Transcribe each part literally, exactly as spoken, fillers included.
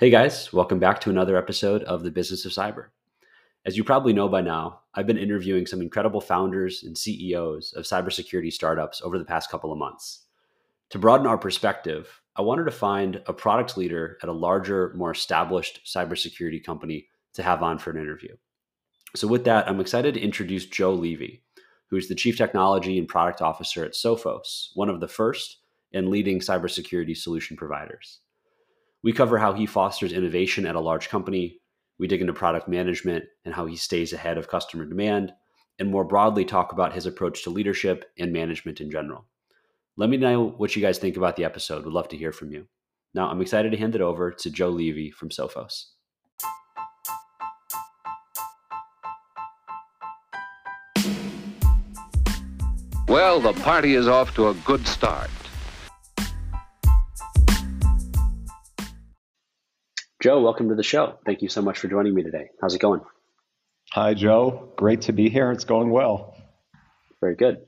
Hey guys, welcome back to another episode of The Business of Cyber. As you probably know by now, I've been interviewing some incredible founders and C E Os of cybersecurity startups over the past couple of months. To broaden our perspective, I wanted to find a product leader at a larger, more established cybersecurity company to have on for an interview. So with that, I'm excited to introduce Joe Levy, who is the Chief Technology and Product Officer at Sophos, one of the first and leading cybersecurity solution providers. We cover how he fosters innovation at a large company, we dig into product management and how he stays ahead of customer demand, and more broadly talk about his approach to leadership and management in general. Let me know what you guys think about the episode. Would love to hear from you. Now, I'm excited to hand it over to Joe Levy from Sophos. Well, the party is off to a good start. Joe, welcome to the show. Thank you so much for joining me today. How's it going? Hi, Joe. Great to be here. It's going well. Very good.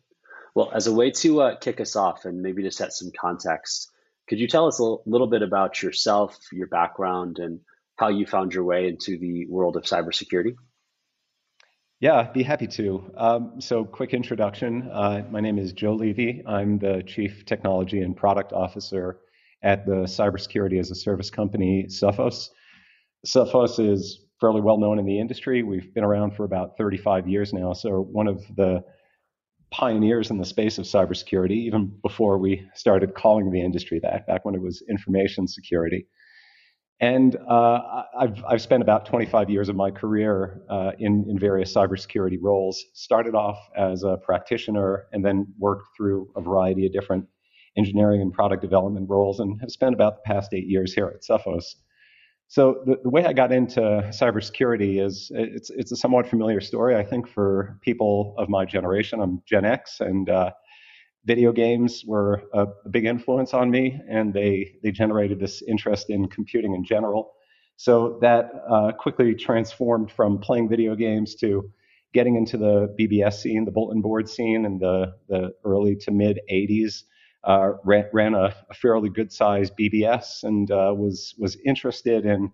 Well, as a way to uh, kick us off and maybe to set some context, could you tell us a little bit about yourself, your background, and how you found your way into the world of cybersecurity? Yeah, I'd be happy to. Um, so quick introduction. Uh, my name is Joe Levy. I'm the Chief Technology and Product Officer at the cybersecurity as a service company, Sophos. Sophos is fairly well known in the industry. We've been around for about thirty-five years now, so one of the pioneers in the space of cybersecurity, even before we started calling the industry that, back when it was information security. And uh, I've, I've spent about twenty-five years of my career uh, in, in various cybersecurity roles. Started off as a practitioner and then worked through a variety of different engineering and product development roles, and have spent about the past eight years here at Sophos. So the, the way I got into cybersecurity is it's it's a somewhat familiar story, I think, for people of my generation. I'm Gen X, and uh, video games were a, a big influence on me, and they, they generated this interest in computing in general. So that uh, quickly transformed from playing video games to getting into the B B S scene, the bulletin board scene in the, the early to mid eighties. Uh, ran, ran a, a fairly good-sized B B S and uh, was was interested in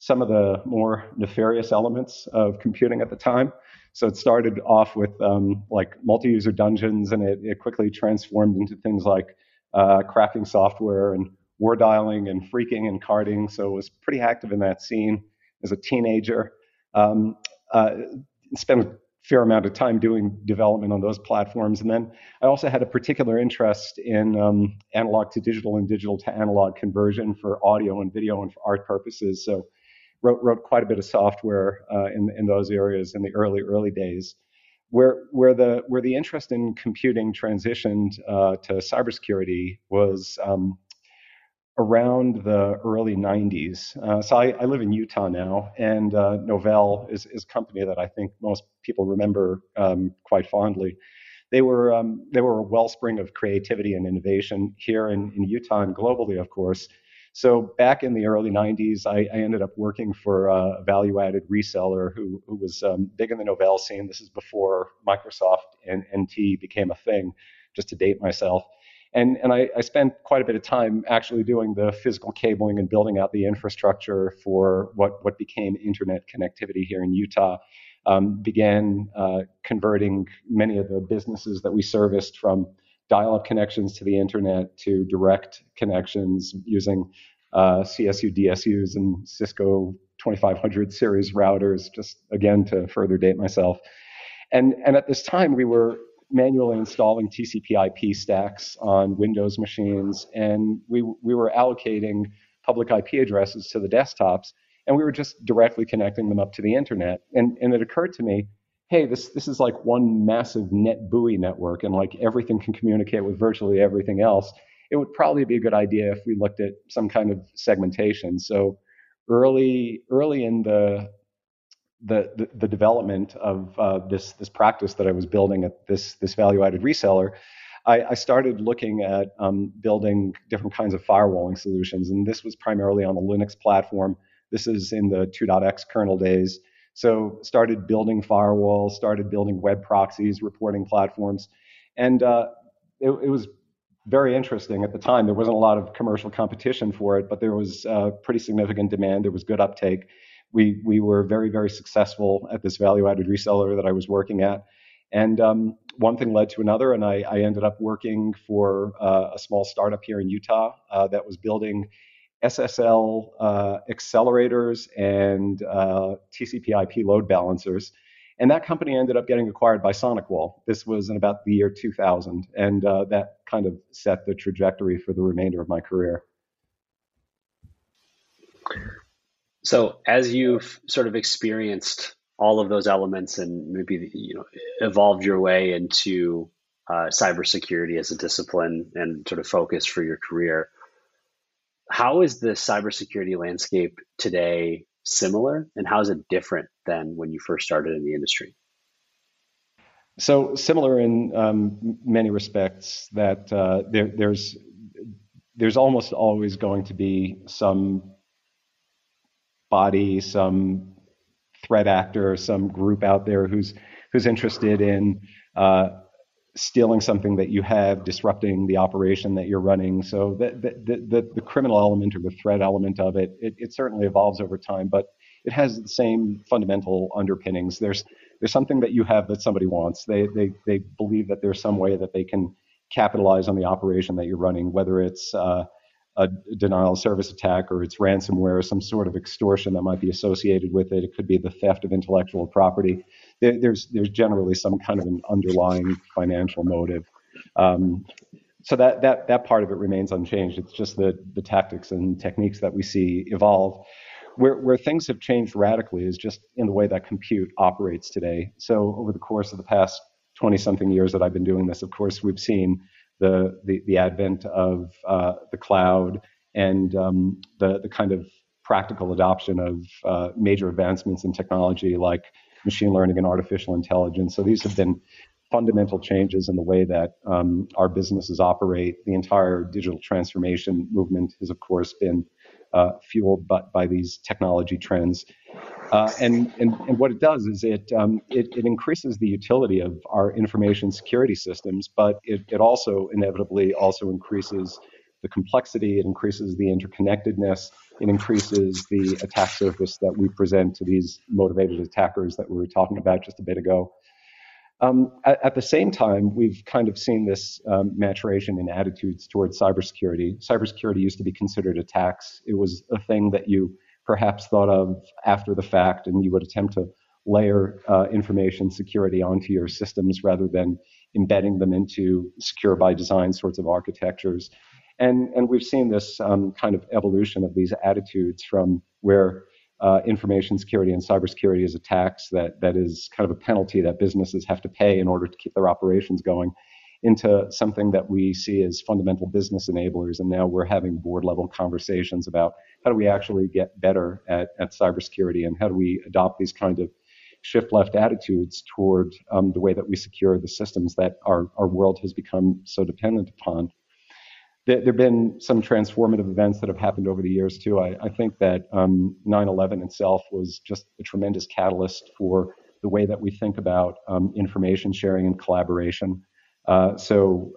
some of the more nefarious elements of computing at the time. So it started off with um, like multi-user dungeons, and it, it quickly transformed into things like uh, crafting software and war dialing and freaking and carding. So I was pretty active in that scene as a teenager. Um, uh, spent fair amount of time doing development on those platforms. And then I also had a particular interest in um, analog to digital and digital to analog conversion for audio and video and for art purposes. So wrote wrote quite a bit of software uh, in, in those areas in the early, early days. Where, where, the, where the interest in computing transitioned uh, to cybersecurity was um, around the early nineties. Uh, so I, I live in Utah now, and uh, Novell is, is a company that I think most people remember um, quite fondly. They were um, they were a wellspring of creativity and innovation here in, in Utah and globally, of course. So back in the early nineties, I, I ended up working for a value-added reseller who, who was um, big in the Novell scene. This is before Microsoft and N T became a thing, just to date myself. And, and I, I spent quite a bit of time actually doing the physical cabling and building out the infrastructure for what, what became internet connectivity here in Utah. Um, began uh, converting many of the businesses that we serviced from dial-up connections to the internet to direct connections using uh, C S U, D S Us, and Cisco twenty-five hundred series routers, just again to further date myself. And, and at this time, we were manually installing T C P I P stacks on Windows machines, and we we were allocating public I P addresses to the desktops, and we were just directly connecting them up to the internet. And and it occurred to me, hey, this this is like one massive net buoy network, and like everything can communicate with virtually everything else. It would probably be a good idea if we looked at some kind of segmentation. So early early in the The, the, the development of uh, this this practice that I was building at this this value-added reseller, I, I started looking at um, building different kinds of firewalling solutions, and this was primarily on the Linux platform. This is in the two dot x kernel days. So started building firewalls, started building web proxies, reporting platforms, and uh, it, it was very interesting at the time. There wasn't a lot of commercial competition for it, but there was uh, pretty significant demand. There was good uptake. We we were very, very successful at this value-added reseller that I was working at. And um, one thing led to another, and I, I ended up working for uh, a small startup here in Utah uh, that was building S S L uh, accelerators and uh, T C P I P load balancers. And that company ended up getting acquired by SonicWall. This was in about the year two thousand, and uh, that kind of set the trajectory for the remainder of my career. So as you've sort of experienced all of those elements and maybe, you know, evolved your way into uh, cybersecurity as a discipline and sort of focus for your career, how is the cybersecurity landscape today similar, and how is it different than when you first started in the industry? So similar in um, many respects, that uh, there, there's there's almost always going to be some body, some threat actor, some group out there who's who's interested in uh, stealing something that you have, disrupting the operation that you're running. So the the, the, the criminal element or the threat element of it, it, it certainly evolves over time, but it has the same fundamental underpinnings. There's there's something that you have that somebody wants. They they they believe that there's some way that they can capitalize on the operation that you're running, whether it's uh, a denial of service attack or it's ransomware or some sort of extortion that might be associated with it. It could be the theft of intellectual property. There, there's there's generally some kind of an underlying financial motive. Um, so that that that part of it remains unchanged. It's just the the tactics and techniques that we see evolve. Where, where things have changed radically is just in the way that compute operates today. So over the course of the past twenty-something years that I've been doing this, of course, we've seen the the, the advent of uh, the cloud and um, the, the kind of practical adoption of uh, major advancements in technology like machine learning and artificial intelligence. So these have been fundamental changes in the way that um, our businesses operate. The entire digital transformation movement has, of course, been Uh, fueled but by these technology trends, uh, and, and and what it does is it, um, it it increases the utility of our information security systems, but it, it also inevitably also increases the complexity. It increases the interconnectedness. It increases the attack surface that we present to these motivated attackers that we were talking about just a bit ago. Um, at, at the same time, we've kind of seen this um, maturation in attitudes towards cybersecurity. Cybersecurity used to be considered a tax. It was a thing that you perhaps thought of after the fact, and you would attempt to layer uh, information security onto your systems rather than embedding them into secure by design sorts of architectures. And, and we've seen this um, kind of evolution of these attitudes from where Uh, information security and cybersecurity is a tax that that is kind of a penalty that businesses have to pay in order to keep their operations going, into something that we see as fundamental business enablers. And now we're having board level conversations about how do we actually get better at, at cybersecurity, and how do we adopt these kind of shift left attitudes toward um, the way that we secure the systems that our, our world has become so dependent upon. There have been some transformative events that have happened over the years, too. I, I think that um, nine eleven itself was just a tremendous catalyst for the way that we think about um, information sharing and collaboration. Uh, so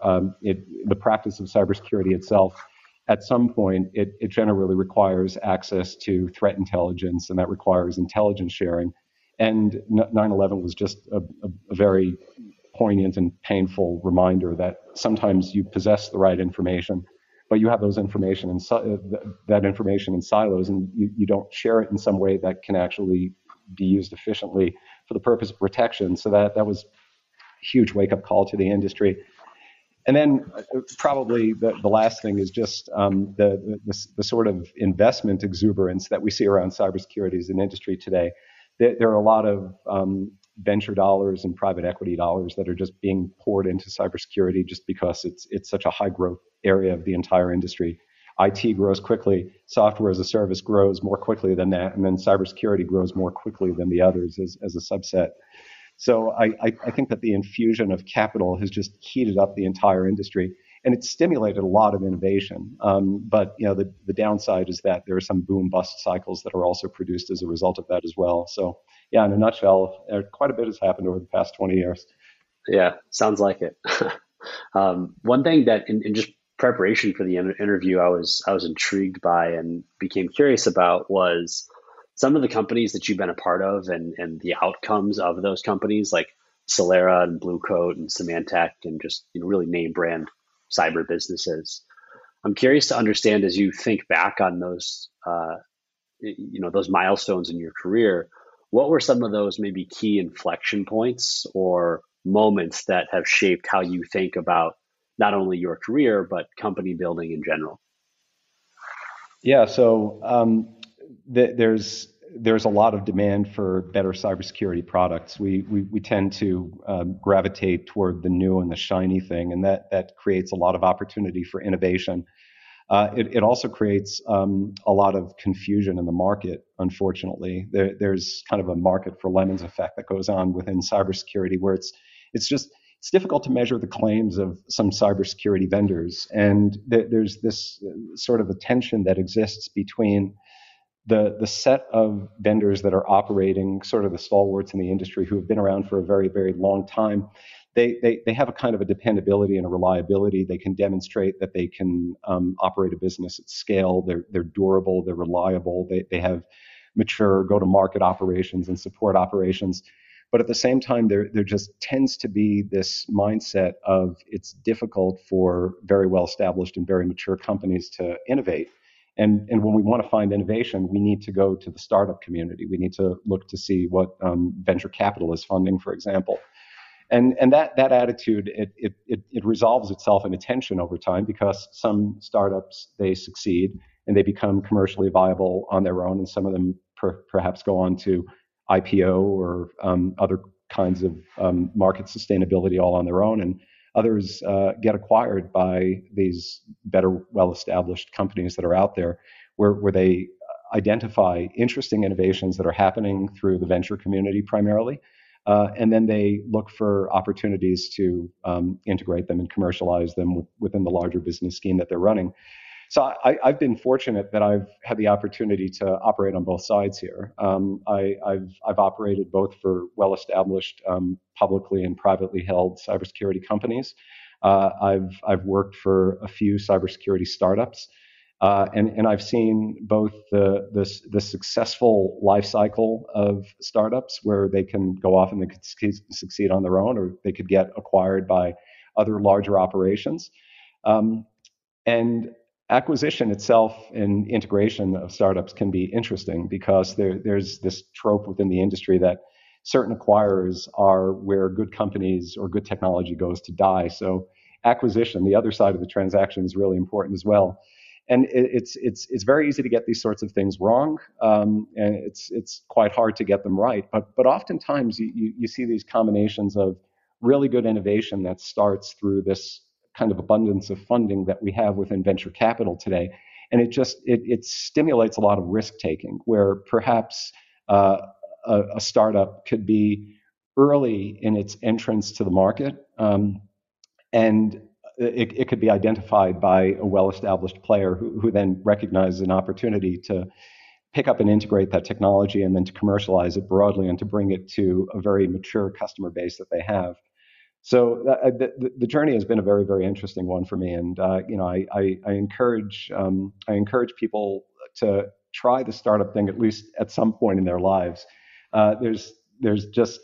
um, it, the practice of cybersecurity itself, at some point, it, it generally requires access to threat intelligence, and that requires intelligence sharing. And nine eleven was just a, a, a very poignant and painful reminder that sometimes you possess the right information, but you have those information in si- that information in silos, and you, you don't share it in some way that can actually be used efficiently for the purpose of protection. So that, that was a huge wake-up call to the industry. And then probably the, the last thing is just um, the, the, the, the sort of investment exuberance that we see around cybersecurity as an industry today. There, there are a lot of um, venture dollars and private equity dollars that are just being poured into cybersecurity just because it's it's such a high growth area of the entire industry. I T grows quickly, software as a service grows more quickly than that, and then cybersecurity grows more quickly than the others as, as a subset. So I, I, I think that the infusion of capital has just heated up the entire industry, and it's stimulated a lot of innovation. Um, but you know, the, the downside is that there are some boom bust cycles that are also produced as a result of that as well. So yeah, in a nutshell, quite a bit has happened over the past twenty years. Yeah, sounds like it. um, one thing that, and, and just preparation for the interview, I was I was intrigued by and became curious about was some of the companies that you've been a part of and and the outcomes of those companies, like Solera and Blue Coat and Symantec, and just, you know, really name brand cyber businesses. I'm curious to understand, as you think back on those, uh, you know, those milestones in your career, what were some of those maybe key inflection points or moments that have shaped how you think about not only your career, but company building in general? Yeah, so um, th- there's there's a lot of demand for better cybersecurity products. We we, we tend to um, gravitate toward the new and the shiny thing, and that that creates a lot of opportunity for innovation. Uh, it, it also creates um, a lot of confusion in the market, unfortunately. There, there's kind of a market for lemons effect that goes on within cybersecurity, where it's it's just it's difficult to measure the claims of some cybersecurity vendors. And th- there's this sort of a tension that exists between the the set of vendors that are operating, sort of the stalwarts in the industry who have been around for a very, very long time. They, they they have a kind of a dependability and a reliability. They can demonstrate that they can um, operate a business at scale. They're they're durable. They're reliable. They they have mature go-to-market operations and support operations. But at the same time, there there just tends to be this mindset of it's difficult for very well-established and very mature companies to innovate. And and when we want to find innovation, we need to go to the startup community. We need to look to see what um, venture capital is funding, for example. And and that that attitude, it, it it it resolves itself in a tension over time, because some startups, they succeed and they become commercially viable on their own, and some of them per, perhaps go on to I P O or um, other kinds of um, market sustainability all on their own, and others uh, get acquired by these better, well-established companies that are out there, where where they identify interesting innovations that are happening through the venture community primarily. Uh, and then they look for opportunities to um, integrate them and commercialize them w- within the larger business scheme that they're running. So I, I've been fortunate that I've had the opportunity to operate on both sides here. Um, I, I've I've operated both for well-established, um, publicly and privately held cybersecurity companies. Uh, I've I've worked for a few cybersecurity startups. Uh, and, and I've seen both the, the the successful life cycle of startups, where they can go off and they could succeed on their own, or they could get acquired by other larger operations. Um, and acquisition itself and integration of startups can be interesting, because there there's this trope within the industry that certain acquirers are where good companies or good technology goes to die. So acquisition, the other side of the transaction, is really important as well. And it's it's it's very easy to get these sorts of things wrong, um, and it's it's quite hard to get them right. But but oftentimes you you see these combinations of really good innovation that starts through this kind of abundance of funding that we have within venture capital today, and it just it it stimulates a lot of risk taking, where perhaps uh, a, a startup could be early in its entrance to the market, um, and It, it could be identified by a well-established player who, who then recognizes an opportunity to pick up and integrate that technology, and then to commercialize it broadly and to bring it to a very mature customer base that they have. So uh, the, the journey has been a very, very interesting one for me. And uh, you know, I, I, I encourage um, I encourage people to try the startup thing at least at some point in their lives. Uh, there's there's just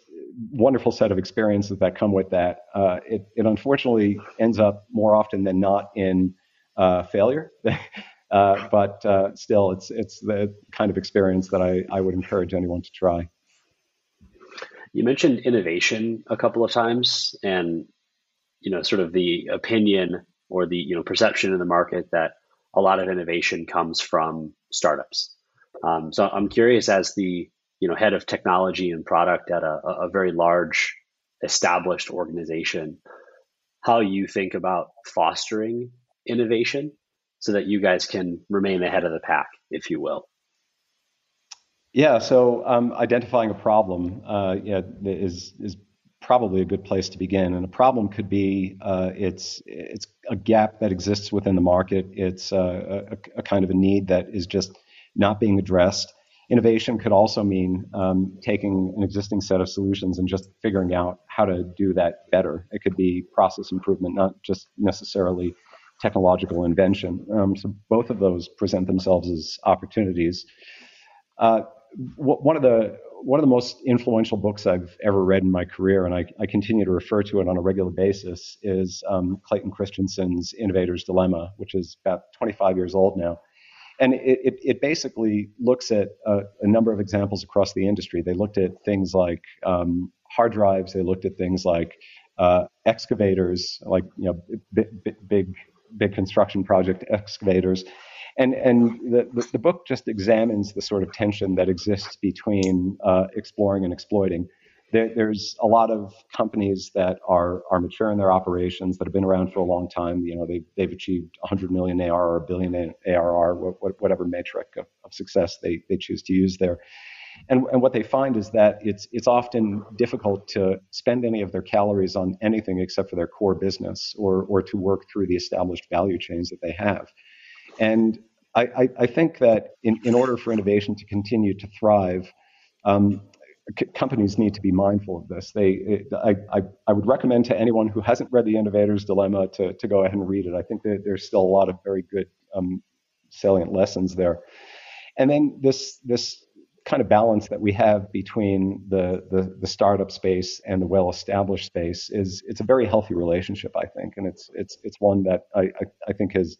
wonderful set of experiences that come with that. Uh, it, it unfortunately ends up more often than not in uh, failure, uh, but uh, still, it's it's the kind of experience that I, I would encourage anyone to try. You mentioned innovation a couple of times, and you know, sort of the opinion or the you know perception in the market that a lot of innovation comes from startups. Um, so I'm curious, as the you know, head of technology and product at a, a very large established organization, how you think about fostering innovation so that you guys can remain ahead of the pack, if you will. Yeah, so um, identifying a problem uh, yeah, is is probably a good place to begin. And a problem could be uh, it's it's a gap that exists within the market. It's uh, a, a kind of a need that is just not being addressed. Innovation could also mean um, taking an existing set of solutions and just figuring out how to do that better. It could be process improvement, not just necessarily technological invention. Um, so both of those present themselves as opportunities. Uh, w- one of the one of the most influential books I've ever read in my career, and I, I continue to refer to it on a regular basis, is um, Clayton Christensen's Innovator's Dilemma, which is about twenty-five years old now. And it, it, it basically looks at a, a number of examples across the industry. They looked at things like um, hard drives. They looked at things like uh, excavators, like you know, b- b- big big construction project excavators. And and the, the book just examines the sort of tension that exists between uh, exploring and exploiting. There, there's a lot of companies that are are mature in their operations that have been around for a long time. You know, they they've achieved one hundred million A R R, a billion A R R, whatever metric of, of success they they choose to use there. And and what they find is that it's it's often difficult to spend any of their calories on anything except for their core business, or or to work through the established value chains that they have. And I, I, I think that in, in order for innovation to continue to thrive, um, c- companies need to be mindful of this. They, it, I, I, I would recommend to anyone who hasn't read The Innovator's Dilemma to, to go ahead and read it. I think that there's still a lot of very good um, salient lessons there. And then this this kind of balance that we have between the, the, the startup space and the well-established space is it's a very healthy relationship, I think, and it's it's it's one that I, I, I think has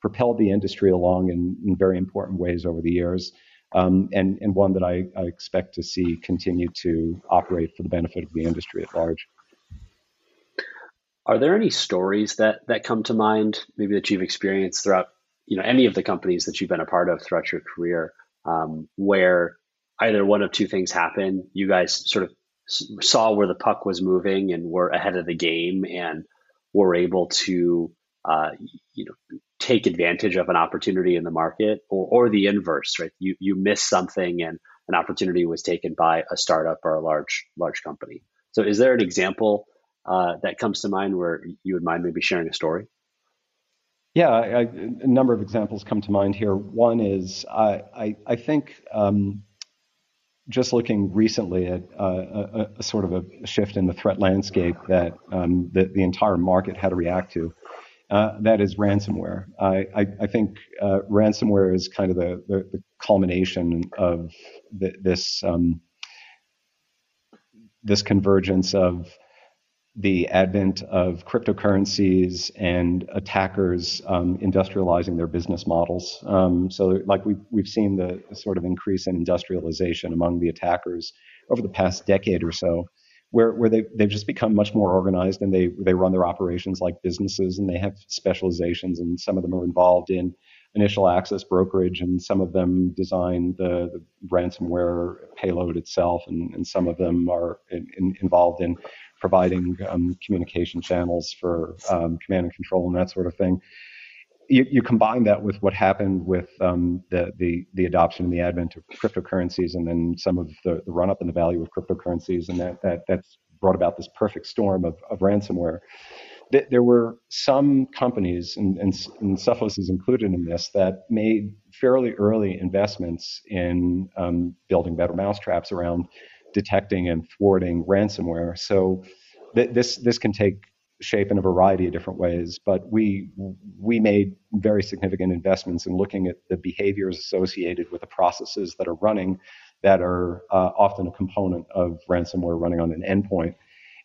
propelled the industry along in, in very important ways over the years, um, and, and one that I, I expect to see continue to operate for the benefit of the industry at large. Are there any stories that, that come to mind, maybe that you've experienced throughout, you know, any of the companies that you've been a part of throughout your career, um, where either one of two things happened? You guys sort of saw where the puck was moving and were ahead of the game and were able to, uh, you know, take advantage of an opportunity in the market, or, or the inverse, right? You you miss something and an opportunity was taken by a startup or a large large company. So is there an example uh, that comes to mind where you would mind maybe sharing a story? Yeah, I, I, a number of examples come to mind here. One is I I, I think um, just looking recently at uh, a, a sort of a shift in the threat landscape that um, the, the entire market had to react to. Uh, that is ransomware. I, I, I think uh, ransomware is kind of the, the, the culmination of the, this um, this convergence of the advent of cryptocurrencies and attackers um, industrializing their business models. Um, so, like we've we've seen the sort of increase in industrialization among the attackers over the past decade or so, where where they they've just become much more organized, and they they run their operations like businesses, and they have specializations, and some of them are involved in initial access brokerage, and some of them design the, the ransomware payload itself, and, and some of them are in, in, involved in providing um, communication channels for um, command and control and that sort of thing. You, you combine that with what happened with um, the, the the adoption and the advent of cryptocurrencies, and then some of the, the run up in the value of cryptocurrencies, and that that that's brought about this perfect storm of, of ransomware. There were some companies, and, and, and Sophos is included in this, that made fairly early investments in um, building better mousetraps around detecting and thwarting ransomware. So th- this this can take shape in a variety of different ways, but we we made very significant investments in looking at the behaviors associated with the processes that are running that are uh, often a component of ransomware running on an endpoint.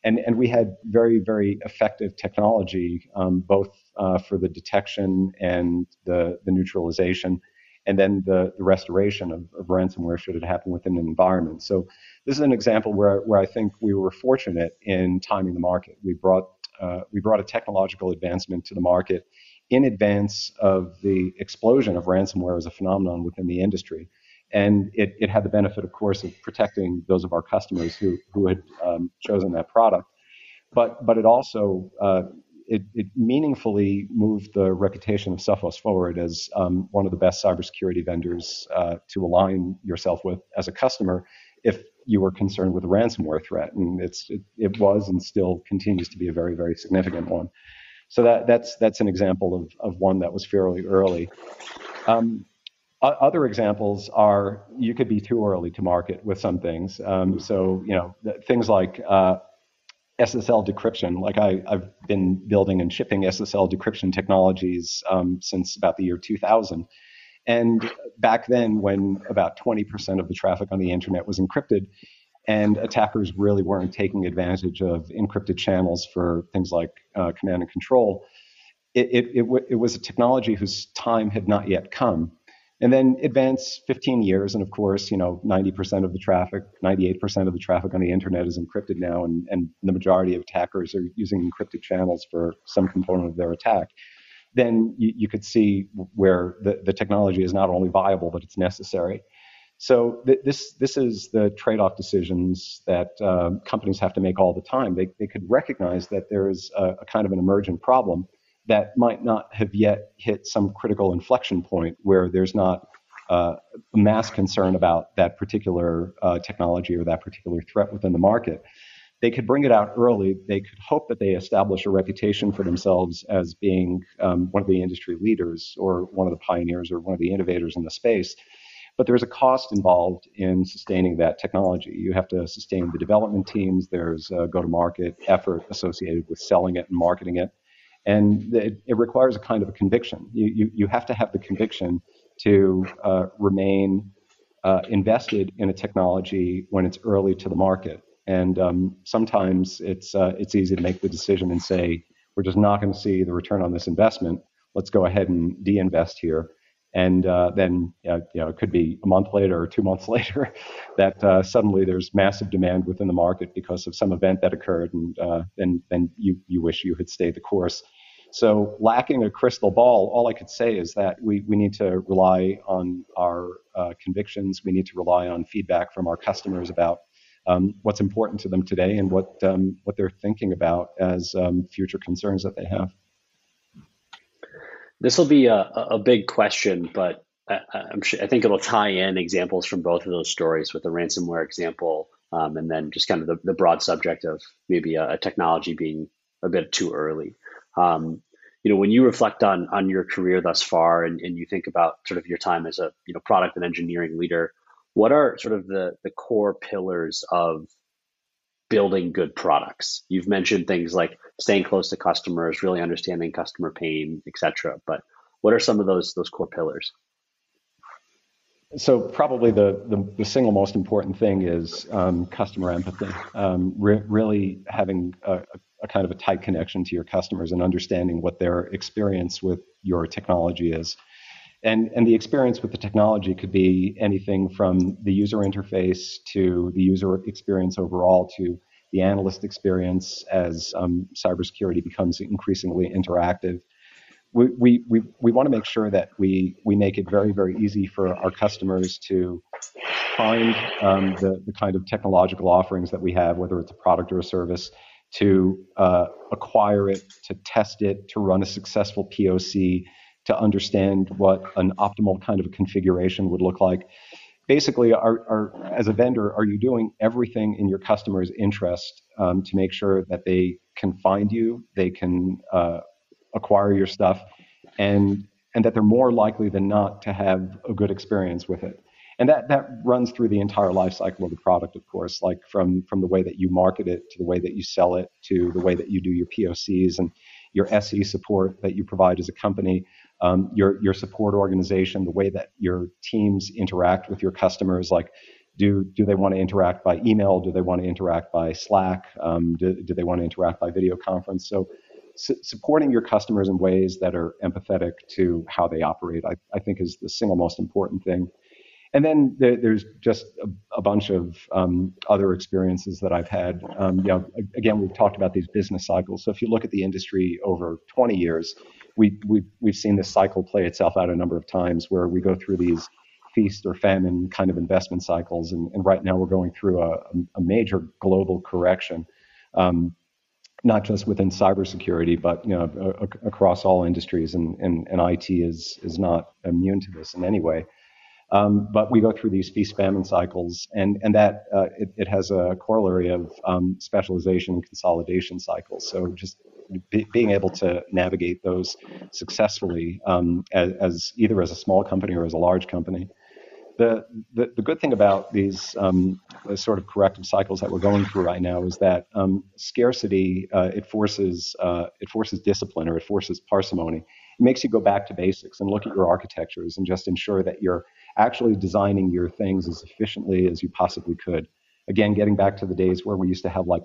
And and we had very, very effective technology, um, both uh, for the detection and the, the neutralization, and then the, the restoration of, of ransomware should it happen within an environment. So this is an example where, where I think we were fortunate in timing the market. We brought Uh, we brought a technological advancement to the market in advance of the explosion of ransomware as a phenomenon within the industry. And it, it had the benefit, of course, of protecting those of our customers who, who had um, chosen that product. But but it also, uh, it, it meaningfully moved the reputation of Sophos forward as um, one of the best cybersecurity vendors uh, to align yourself with as a customer if you were concerned with a ransomware threat, and it's it, it was and still continues to be a very, very significant one. So that that's that's an example of of one that was fairly early. Um, other examples are you could be too early to market with some things. Um, so you know th- things like uh, S S L decryption. Like I, I've been building and shipping S S L decryption technologies um, since about the year two thousand. And back then, when about twenty percent of the traffic on the internet was encrypted, and attackers really weren't taking advantage of encrypted channels for things like uh, command and control, it, it, it, w it was a technology whose time had not yet come. And then advance fifteen years, and of course, you know, ninety percent of the traffic, ninety-eight percent of the traffic on the internet is encrypted now, and, and the majority of attackers are using encrypted channels for some component of their attack. Then you, you could see where the, the technology is not only viable, but it's necessary. So th this, this is the trade-off decisions that uh, companies have to make all the time. They, they could recognize that there is a, a kind of an emergent problem that might not have yet hit some critical inflection point where there's not uh, mass concern about that particular uh, technology or that particular threat within the market. They could bring it out early. They could hope that they establish a reputation for themselves as being um, one of the industry leaders or one of the pioneers or one of the innovators in the space. But there's a cost involved in sustaining that technology. You have to sustain the development teams. There's a go-to-market effort associated with selling it and marketing it. And it, it requires a kind of a conviction. You, you, you have to have the conviction to uh, remain uh, invested in a technology when it's early to the market. And um, sometimes it's, uh, it's easy to make the decision and say, we're just not going to see the return on this investment. Let's go ahead and deinvest here. And uh, then uh, you know, it could be a month later or two months later that uh, suddenly there's massive demand within the market because of some event that occurred, and uh, then, then you, you wish you had stayed the course. So lacking a crystal ball, all I could say is that we, we need to rely on our uh, convictions. We need to rely on feedback from our customers about um, what's important to them today and what, um, what they're thinking about as um, future concerns that they have. This will be a, a big question, but I, I'm sure, I think it'll tie in examples from both of those stories with the ransomware example, um, and then just kind of the, the broad subject of maybe a, a technology being a bit too early. Um, you know, when you reflect on on your career thus far, and, and you think about sort of your time as a you know product and engineering leader, what are sort of the the core pillars of building good products? You've mentioned things like staying close to customers, really understanding customer pain, et cetera. But what are some of those those core pillars? So probably the, the, the single most important thing is um, customer empathy, um, re really having a, a kind of a tight connection to your customers and understanding what their experience with your technology is. And, and the experience with the technology could be anything from the user interface to the user experience overall to the analyst experience as um, cybersecurity becomes increasingly interactive. We, we, we, we want to make sure that we, we make it very, very easy for our customers to find um, the, the kind of technological offerings that we have, whether it's a product or a service, to uh, acquire it, to test it, to run a successful P O C, to understand what an optimal kind of a configuration would look like. Basically, are, are, as a vendor, are you doing everything in your customer's interest um, to make sure that they can find you, they can uh, acquire your stuff, and, and that they're more likely than not to have a good experience with it? And that, that runs through the entire life cycle of the product, of course, like from, from the way that you market it to the way that you sell it to the way that you do your P O Cs and your S E support that you provide as a company, um, your, your support organization, the way that your teams interact with your customers, like do, do they want to interact by email? Do they want to interact by Slack? Um, do, do they want to interact by video conference? So su supporting your customers in ways that are empathetic to how they operate, I, I think is the single most important thing. And then there, there's just a, a bunch of um, other experiences that I've had. Um, you know, again, we've talked about these business cycles. So if you look at the industry over twenty years, we, we've, we've seen this cycle play itself out a number of times where we go through these feast or famine kind of investment cycles. And, and right now we're going through a, a major global correction, um, not just within cybersecurity, but you know, a, a, across all industries. And, and, and I T is, is not immune to this in any way. Um, but we go through these feast famine cycles, and and that uh, it, it has a corollary of um, specialization and consolidation cycles. So just be, being able to navigate those successfully um, as, as either as a small company or as a large company. the, the, the good thing about these um, sort of corrective cycles that we're going through right now is that um, scarcity, uh, it forces uh, it forces discipline, or it forces parsimony. It makes you go back to basics and look at your architectures and just ensure that you're actually designing your things as efficiently as you possibly could. Again, getting back to the days where we used to have like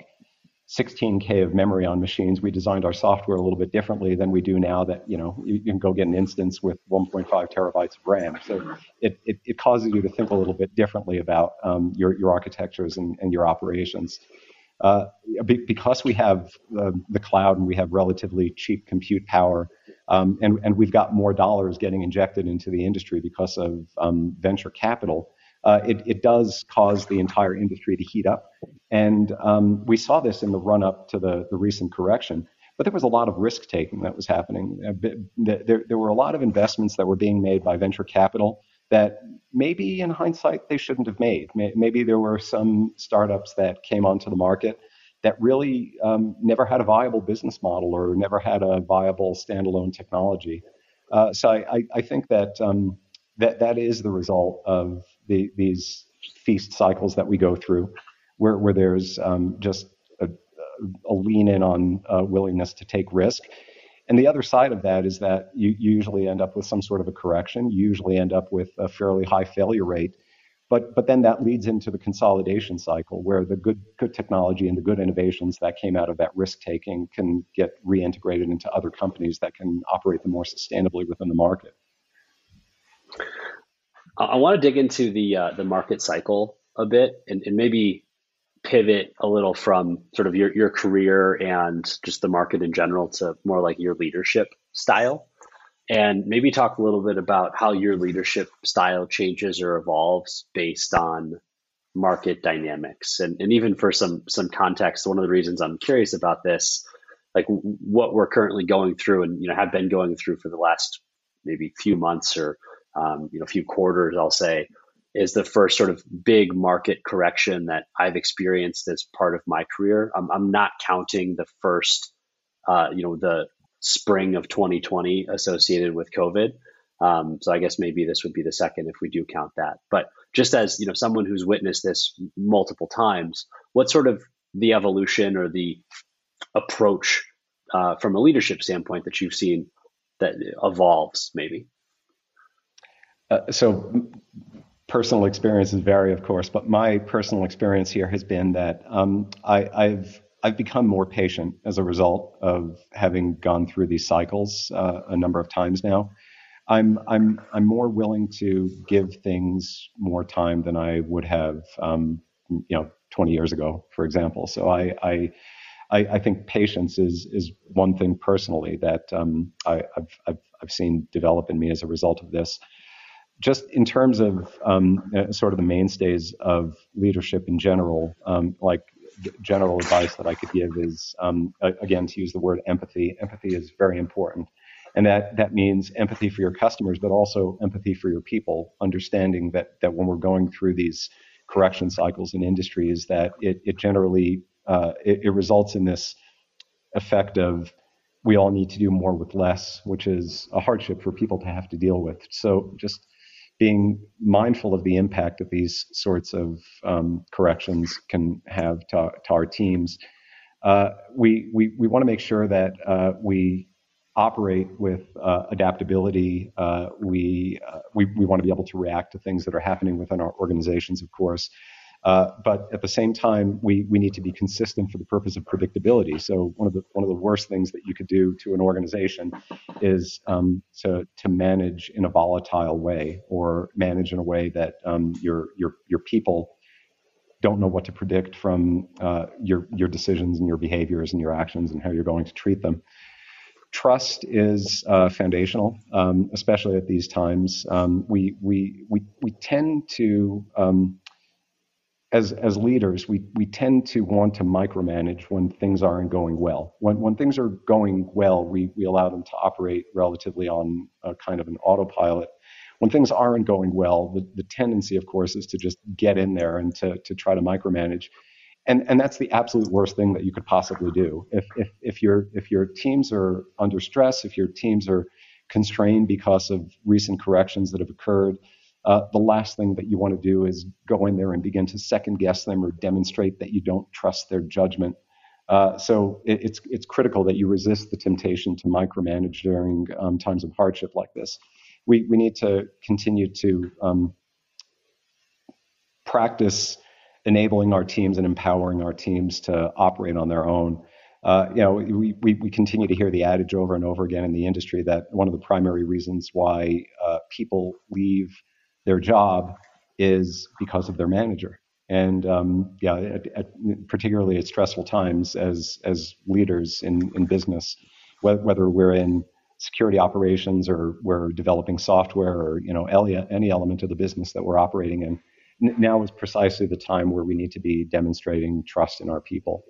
sixteen K of memory on machines, we designed our software a little bit differently than we do now, that, you know, you can go get an instance with one point five terabytes of RAM. So it, it, it causes you to think a little bit differently about um, your, your architectures and, and your operations. Uh, because we have uh, the cloud and we have relatively cheap compute power, um, and, and we've got more dollars getting injected into the industry because of um, venture capital, Uh, it, it does cause the entire industry to heat up. And um, we saw this in the run-up to the, the recent correction, but there was a lot of risk-taking that was happening. There, there were a lot of investments that were being made by venture capital that maybe in hindsight they shouldn't have made. Maybe there were some startups that came onto the market that really um, never had a viable business model or never had a viable standalone technology. Uh, so I, I think that um, that that is the result of The, these feast cycles that we go through, where, where there's um, just a, a lean in on a willingness to take risk. And the other side of that is that you, you usually end up with some sort of a correction, you usually end up with a fairly high failure rate, but but then that leads into the consolidation cycle, where the good, good technology and the good innovations that came out of that risk taking can get reintegrated into other companies that can operate them more sustainably within the market. I want to dig into the uh, the market cycle a bit, and, and maybe pivot a little from sort of your, your career and just the market in general to more like your leadership style, and maybe talk a little bit about how your leadership style changes or evolves based on market dynamics. And, and even for some some context, one of the reasons I'm curious about this, like what we're currently going through and, you know, have been going through for the last maybe few months or Um, you know, a few quarters, I'll say, is the first sort of big market correction that I've experienced as part of my career. I'm, I'm not counting the first, uh, you know, the spring of twenty twenty associated with COVID. Um, so I guess maybe this would be the second if we do count that. But just as, you know, someone who's witnessed this multiple times, what's sort of the evolution or the approach uh, from a leadership standpoint that you've seen that evolves maybe? Uh, so personal experiences vary, of course, but my personal experience here has been that um, I, I've I've become more patient as a result of having gone through these cycles uh, a number of times now. I'm I'm I'm more willing to give things more time than I would have, um, you know, twenty years ago, for example. So I I, I, I think patience is is one thing personally that um, I, I've, I've I've seen develop in me as a result of this. Just in terms of um, sort of the mainstays of leadership in general, um, like general advice that I could give is, um, again, to use the word empathy. Empathy is very important. And that, that means empathy for your customers, but also empathy for your people, understanding that, that when we're going through these correction cycles in industries, that it, it generally, uh, it, it results in this effect of, we all need to do more with less, which is a hardship for people to have to deal with. So just being mindful of the impact that these sorts of um, corrections can have to, to our teams. Uh, we we, we want to make sure that uh, we operate with uh, adaptability. Uh, we, uh, we we want to be able to react to things that are happening within our organizations, of course. Uh, but at the same time, we we need to be consistent for the purpose of predictability. So one of the one of the worst things that you could do to an organization is um, to to manage in a volatile way, or manage in a way that um, your your your people don't know what to predict from uh, your your decisions and your behaviors and your actions and how you're going to treat them. Trust is uh, foundational, um, especially at these times. Um, we we we we tend to um, As, as leaders, we, we tend to want to micromanage when things aren't going well. When, when things are going well, we, we allow them to operate relatively on a kind of an autopilot. When things aren't going well, the, the tendency, of course, is to just get in there and to, to try to micromanage. And, and that's the absolute worst thing that you could possibly do. If, if, if, your, if your teams are under stress, if your teams are constrained because of recent corrections that have occurred, Uh, the last thing that you want to do is go in there and begin to second guess them or demonstrate that you don't trust their judgment. Uh, so it, it's it's critical that you resist the temptation to micromanage during um, times of hardship like this. We we need to continue to um, practice enabling our teams and empowering our teams to operate on their own. Uh, you know, we, we we continue to hear the adage over and over again in the industry that one of the primary reasons why uh, people leave their job is because of their manager. And um, yeah, at, at, particularly at stressful times as as leaders in, in business, whether, whether we're in security operations or we're developing software or you know any element of the business that we're operating in, now is precisely the time where we need to be demonstrating trust in our people.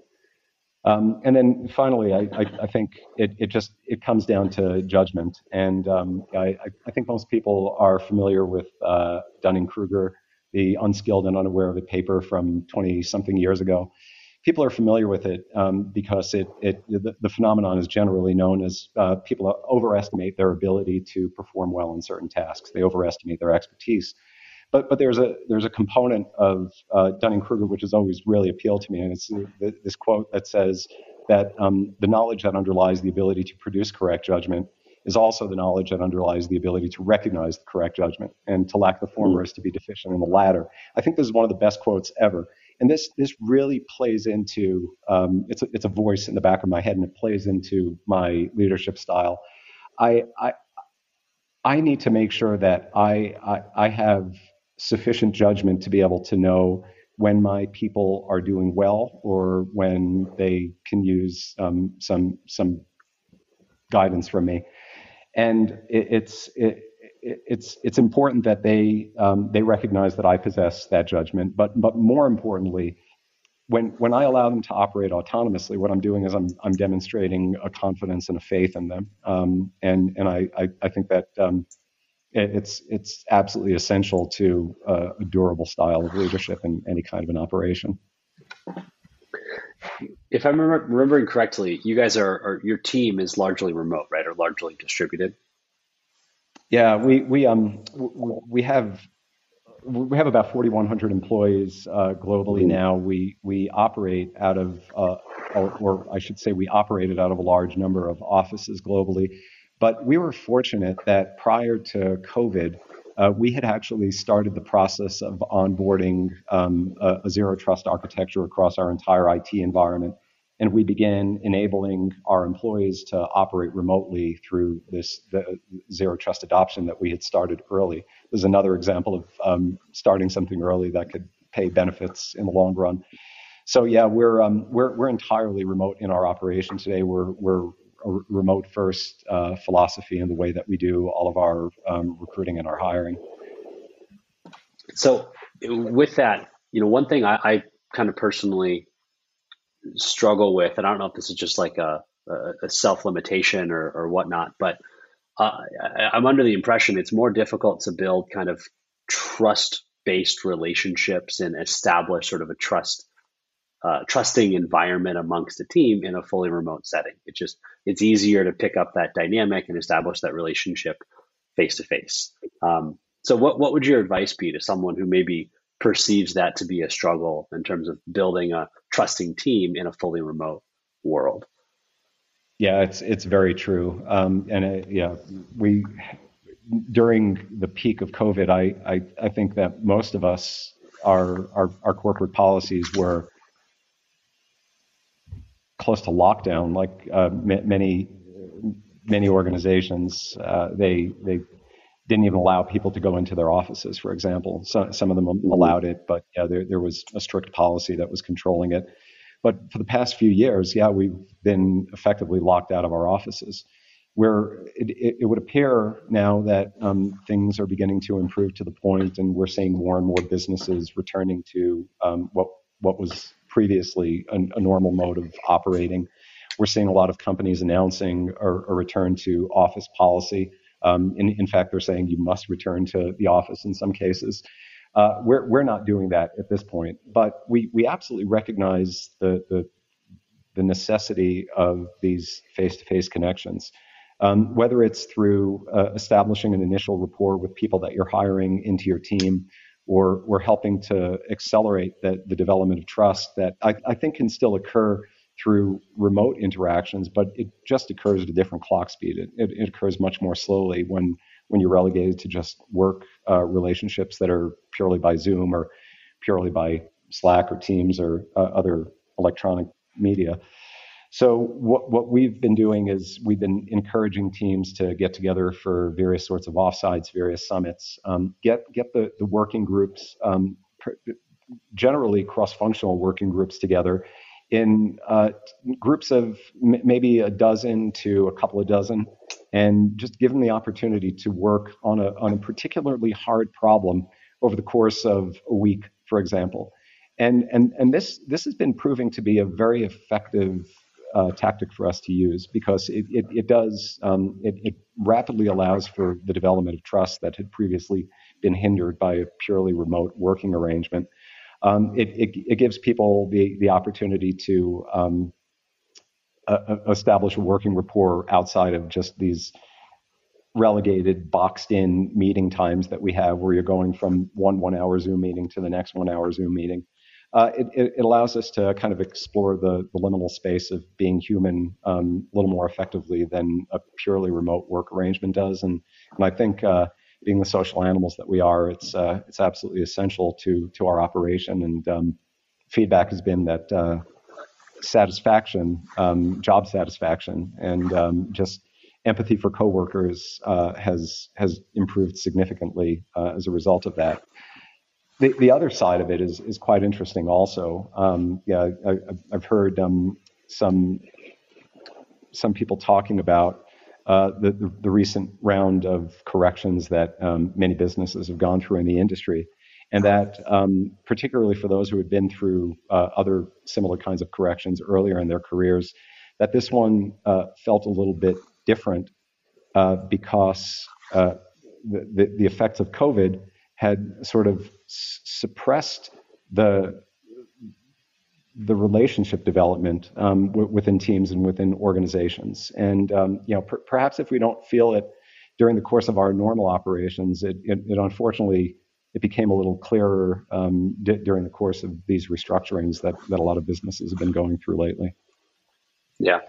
Um, and then finally, I, I, I think it, it just it comes down to judgment. And um, I, I think most people are familiar with uh, Dunning-Kruger, the unskilled and unaware of it paper from twenty-something years ago. People are familiar with it um, because it, it the, the phenomenon is generally known as uh, people overestimate their ability to perform well in certain tasks. They overestimate their expertise. But but there's a there's a component of uh, Dunning-Kruger which has always really appealed to me, and it's th this quote that says that um, the knowledge that underlies the ability to produce correct judgment is also the knowledge that underlies the ability to recognize the correct judgment, and to lack the former is to be deficient in the latter. I think this is one of the best quotes ever, and this this really plays into um, it's a, it's a voice in the back of my head, and it plays into my leadership style. I I I need to make sure that I I, I have sufficient judgment to be able to know when my people are doing well or when they can use um, some some guidance from me, and it, it's it, it's it's important that they um, they recognize that I possess that judgment. But but more importantly, when when I allow them to operate autonomously, what I'm doing is I'm I'm demonstrating a confidence and a faith in them, um, and and I I, I think that. Um, It's it's absolutely essential to uh, a durable style of leadership in any kind of an operation. If I'm remembering correctly, you guys are, are your team is largely remote, right, or largely distributed? Yeah, we we um we have we have about forty-one hundred employees uh, globally now. We we operate out of uh, or I should say we operated out of a large number of offices globally. But we were fortunate that prior to COVID, uh, we had actually started the process of onboarding um, a, a zero trust architecture across our entire I T environment. And we began enabling our employees to operate remotely through this the zero trust adoption that we had started early. This is another example of um, starting something early that could pay benefits in the long run. So yeah, we're um, we're we're entirely remote in our operation today. We're we're a remote-first uh, philosophy in the way that we do all of our um, recruiting and our hiring. So, with that, you know, one thing I, I kind of personally struggle with, and I don't know if this is just like a, a self-limitation or, or whatnot, but uh, I, I'm under the impression it's more difficult to build kind of trust-based relationships and establish sort of a trust. Uh, trusting environment amongst a team in a fully remote setting. It's just, it's easier to pick up that dynamic and establish that relationship face to face. Um, so what, what would your advice be to someone who maybe perceives that to be a struggle in terms of building a trusting team in a fully remote world? Yeah, it's, it's very true. Um, and it, yeah, we, during the peak of COVID, I, I, I think that most of us, our, our, our corporate policies were close to lockdown, like uh, many many organizations, uh, they they didn't even allow people to go into their offices, for example. So, some of them allowed it, but yeah, there there was a strict policy that was controlling it. But for the past few years, yeah, we've been effectively locked out of our offices. Where it, it, it would appear now that um, things are beginning to improve to the point, and we're seeing more and more businesses returning to um, what what was previously a, a normal mode of operating. We're seeing a lot of companies announcing a, a return to office policy. Um, in, in fact, they're saying you must return to the office in some cases. Uh, we're, we're not doing that at this point, but we, we absolutely recognize the, the, the necessity of these face-to-face connections. Um, whether it's through uh, establishing an initial rapport with people that you're hiring into your team, or or helping to accelerate the, the development of trust that I, I think can still occur through remote interactions, but it just occurs at a different clock speed. It, it, it occurs much more slowly when when you're relegated to just work uh, relationships that are purely by Zoom or purely by Slack or Teams or uh, other electronic media. So what what we've been doing is we've been encouraging teams to get together for various sorts of offsites, various summits, um, get get the, the working groups, um, pr- generally cross-functional working groups together in uh, groups of m- maybe a dozen to a couple of dozen, and just give them the opportunity to work on a on a particularly hard problem over the course of a week, for example. And and and this this has been proving to be a very effective Uh, tactic for us to use, because it it, it does um, it, it rapidly allows for the development of trust that had previously been hindered by a purely remote working arrangement. Um, it, it it gives people the the opportunity to um, uh, establish a working rapport outside of just these relegated, boxed-in meeting times that we have, where you're going from one one-hour Zoom meeting to the next one-hour Zoom meeting. Uh, it, it allows us to kind of explore the, the liminal space of being human um, a little more effectively than a purely remote work arrangement does. And, and I think uh, being the social animals that we are, it's uh, it's absolutely essential to to our operation. And um, feedback has been that uh, satisfaction, um, job satisfaction, and um, just empathy for coworkers uh, has has improved significantly uh, as a result of that. The, the other side of it is is quite interesting also. Um, yeah, I, I've heard um, some some people talking about uh, the, the the recent round of corrections that um, many businesses have gone through in the industry, and that um, particularly for those who had been through uh, other similar kinds of corrections earlier in their careers, that this one uh, felt a little bit different uh, because uh, the, the the effects of COVID had sort of suppressed the the relationship development um, w- within teams and within organizations. And um, you know, per- perhaps if we don't feel it during the course of our normal operations, it, it, it unfortunately it became a little clearer um, d- during the course of these restructurings that that a lot of businesses have been going through lately. Yeah,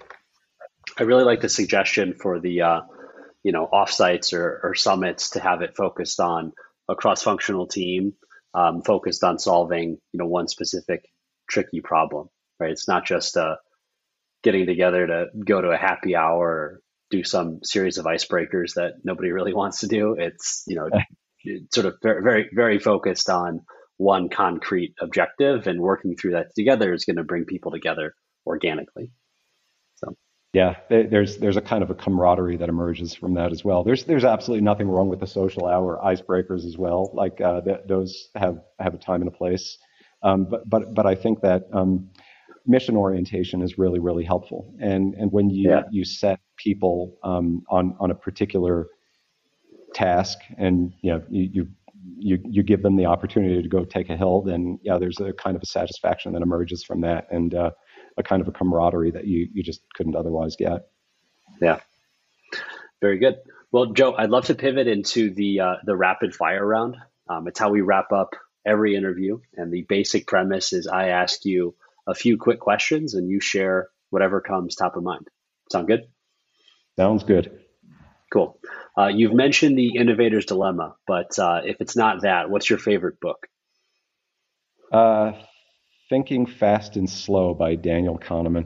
I really like the suggestion for the uh, you know offsites or, or summits to have it focused on a cross-functional team um, focused on solving, you know, one specific tricky problem, right? It's not just uh, getting together to go to a happy hour, or do some series of icebreakers that nobody really wants to do. It's, you know, it's sort of very, very focused on one concrete objective, and working through that together is going to bring people together organically. So. Yeah, there's there's a kind of a camaraderie that emerges from that as well. There's there's absolutely nothing wrong with the social hour icebreakers as well. Like uh, th- those have, have a time and a place. Um, but but but I think that um, mission orientation is really really helpful. And and when you yeah. you set people um, on on a particular task, and you know you, you you you give them the opportunity to go take a hill, then yeah, there's a kind of a satisfaction that emerges from that. And uh, a kind of a camaraderie that you, you just couldn't otherwise get. Yeah. Very good. Well, Joe, I'd love to pivot into the, uh, the rapid fire round. Um, it's how we wrap up every interview. And the basic premise is I ask you a few quick questions and you share whatever comes top of mind. Sound good? Sounds good. Cool. Uh, you've mentioned the Innovator's Dilemma, but uh, if it's not that, what's your favorite book? Uh, Thinking Fast and Slow by Daniel Kahneman.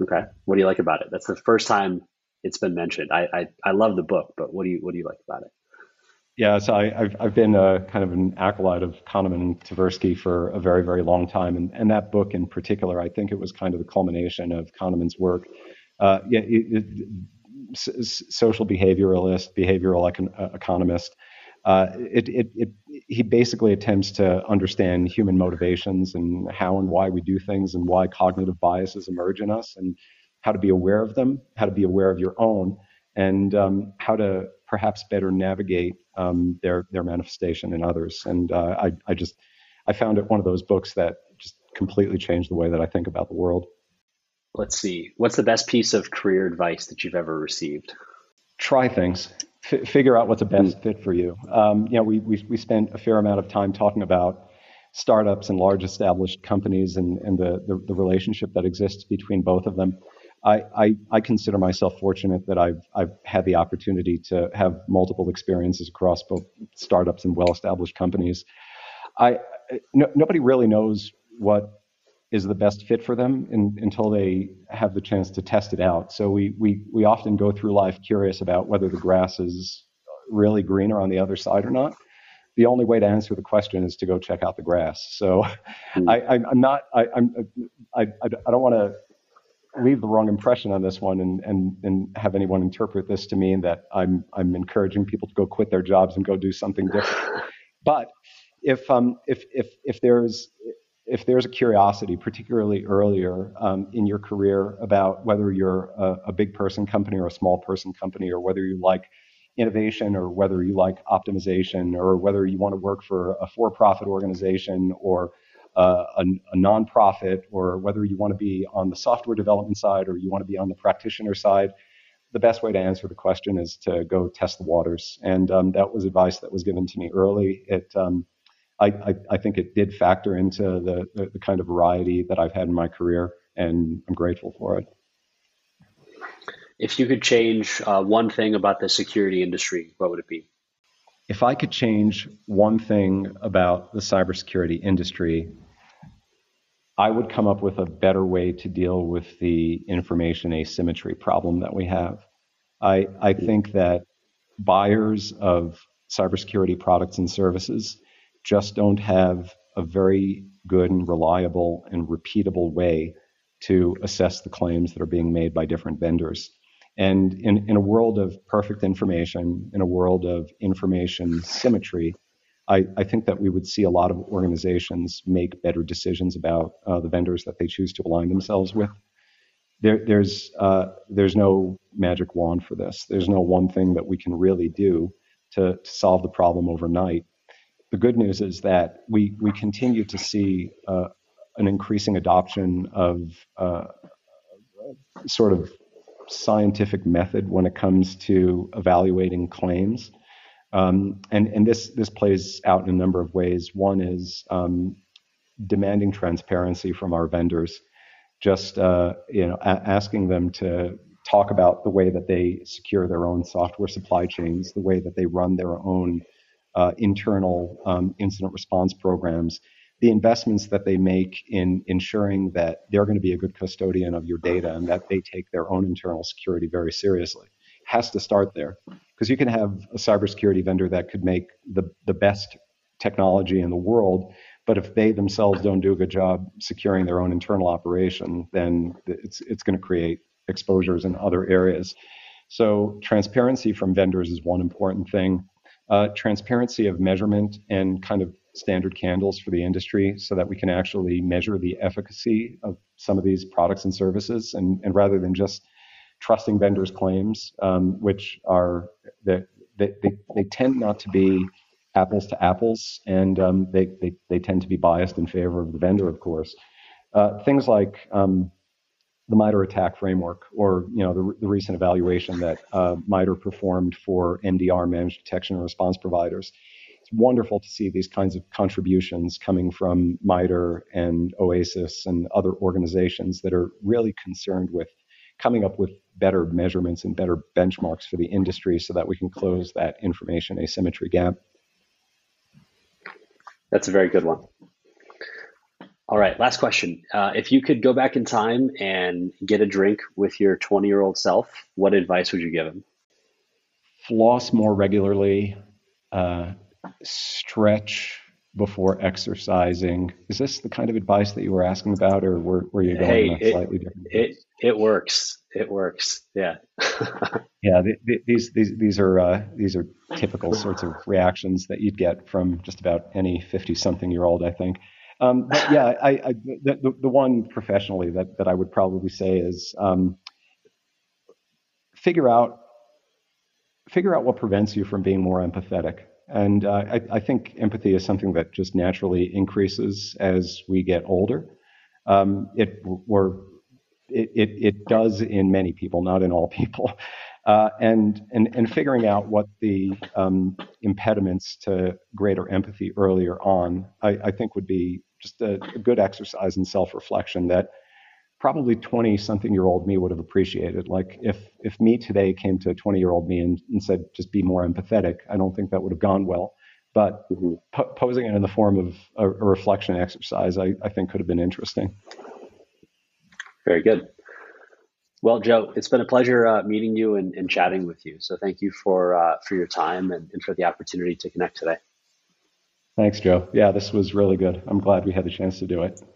Okay. What do you like about it? That's the first time it's been mentioned. I I, I love the book, but what do you what do you like about it? Yeah, so I, I've I've been a, kind of an acolyte of Kahneman and Tversky for a very, very long time. And, and that book in particular, I think it was kind of the culmination of Kahneman's work. Uh, yeah, it, it, social behavioralist, behavioral econ- economist. Uh, it, it, it, he basically attempts to understand human motivations and how and why we do things and why cognitive biases emerge in us and how to be aware of them, how to be aware of your own, and um, how to perhaps better navigate um, their their manifestation in others. And uh, I, I just I found it one of those books that just completely changed the way that I think about the world. Let's see. What's the best piece of career advice that you've ever received? Try things. F- figure out what's the best fit for you. Um, you know, we, we we spent a fair amount of time talking about startups and large established companies and, and the, the, the relationship that exists between both of them. I, I, I consider myself fortunate that I've I've had the opportunity to have multiple experiences across both startups and well-established companies. I no, nobody really knows what is the best fit for them in, until they have the chance to test it out. So we we we often go through life curious about whether the grass is really greener on the other side or not. The only way to answer the question is to go check out the grass. So mm. I, I, I'm not I I'm I I don't want to leave the wrong impression on this one and and and have anyone interpret this to mean that I'm I'm encouraging people to go quit their jobs and go do something different. But if um if if if there's If there's a curiosity, particularly earlier um, in your career, about whether you're a, a big person company or a small person company, or whether you like innovation or whether you like optimization, or whether you want to work for a for-profit organization or uh, a, a nonprofit, or whether you want to be on the software development side or you want to be on the practitioner side, the best way to answer the question is to go test the waters. And um, that was advice that was given to me early. It um, I, I think it did factor into the, the, the kind of variety that I've had in my career, and I'm grateful for it. If you could change uh, one thing about the security industry, what would it be? If I could change one thing about the cybersecurity industry, I would come up with a better way to deal with the information asymmetry problem that we have. I, I think that buyers of cybersecurity products and services just don't have a very good and reliable and repeatable way to assess the claims that are being made by different vendors. And in, in a world of perfect information, in a world of information symmetry, I, I think that we would see a lot of organizations make better decisions about uh, the vendors that they choose to align themselves with. There, there's, uh, there's no magic wand for this. There's no one thing that we can really do to, to solve the problem overnight. The good news is that we, we continue to see uh, an increasing adoption of uh, sort of scientific method when it comes to evaluating claims. Um, and and this, this plays out in a number of ways. One is um, demanding transparency from our vendors, just uh, you know, a- asking them to talk about the way that they secure their own software supply chains, the way that they run their own Uh, internal um, incident response programs, the investments that they make in ensuring that they're going to be a good custodian of your data and that they take their own internal security very seriously. Has to start there, because you can have a cybersecurity vendor that could make the, the best technology in the world, but if they themselves don't do a good job securing their own internal operation, then it's it's going to create exposures in other areas. So transparency from vendors is one important thing. Uh, transparency of measurement and kind of standard candles for the industry so that we can actually measure the efficacy of some of these products and services. And, and rather than just trusting vendors' claims, um, which are, they, they, they tend not to be apples to apples, and um, they, they, they tend to be biased in favor of the vendor, of course. Uh, things like um, the MITRE ATT&CK framework, or you know the, the recent evaluation that uh, MITRE performed for M D R, managed detection and response providers. It's wonderful to see these kinds of contributions coming from MITRE and OASIS and other organizations that are really concerned with coming up with better measurements and better benchmarks for the industry so that we can close that information asymmetry gap. That's a very good one. All right, last question. Uh, if you could go back in time and get a drink with your twenty-year-old self, what advice would you give him? Floss more regularly. Uh, stretch before exercising. Is this the kind of advice that you were asking about, or were, were you going hey, on a slightly different? It, it works. It works. Yeah. yeah. The, the, these these these are uh, these are typical sorts of reactions that you'd get from just about any fifty-something-year-old, I think. Um, but yeah, I, I, the, the one professionally that, that I would probably say is um, figure out figure out what prevents you from being more empathetic. And uh, I, I think empathy is something that just naturally increases as we get older. Um, it we're it, it, it does in many people, not in all people. Uh, and, and, and figuring out what the um, impediments to greater empathy earlier on, I, I think would be just a, a good exercise in self-reflection that probably twenty-something-year-old me would have appreciated. Like, if if me today came to a twenty-year-old me and, and said, just be more empathetic, I don't think that would have gone well. But mm-hmm. po- posing it in the form of a, a reflection exercise, I, I think could have been interesting. Very good. Well, Joe, it's been a pleasure uh, meeting you and, and chatting with you. So thank you for uh, for your time and, and for the opportunity to connect today. Thanks, Joe. Yeah, this was really good. I'm glad we had the chance to do it.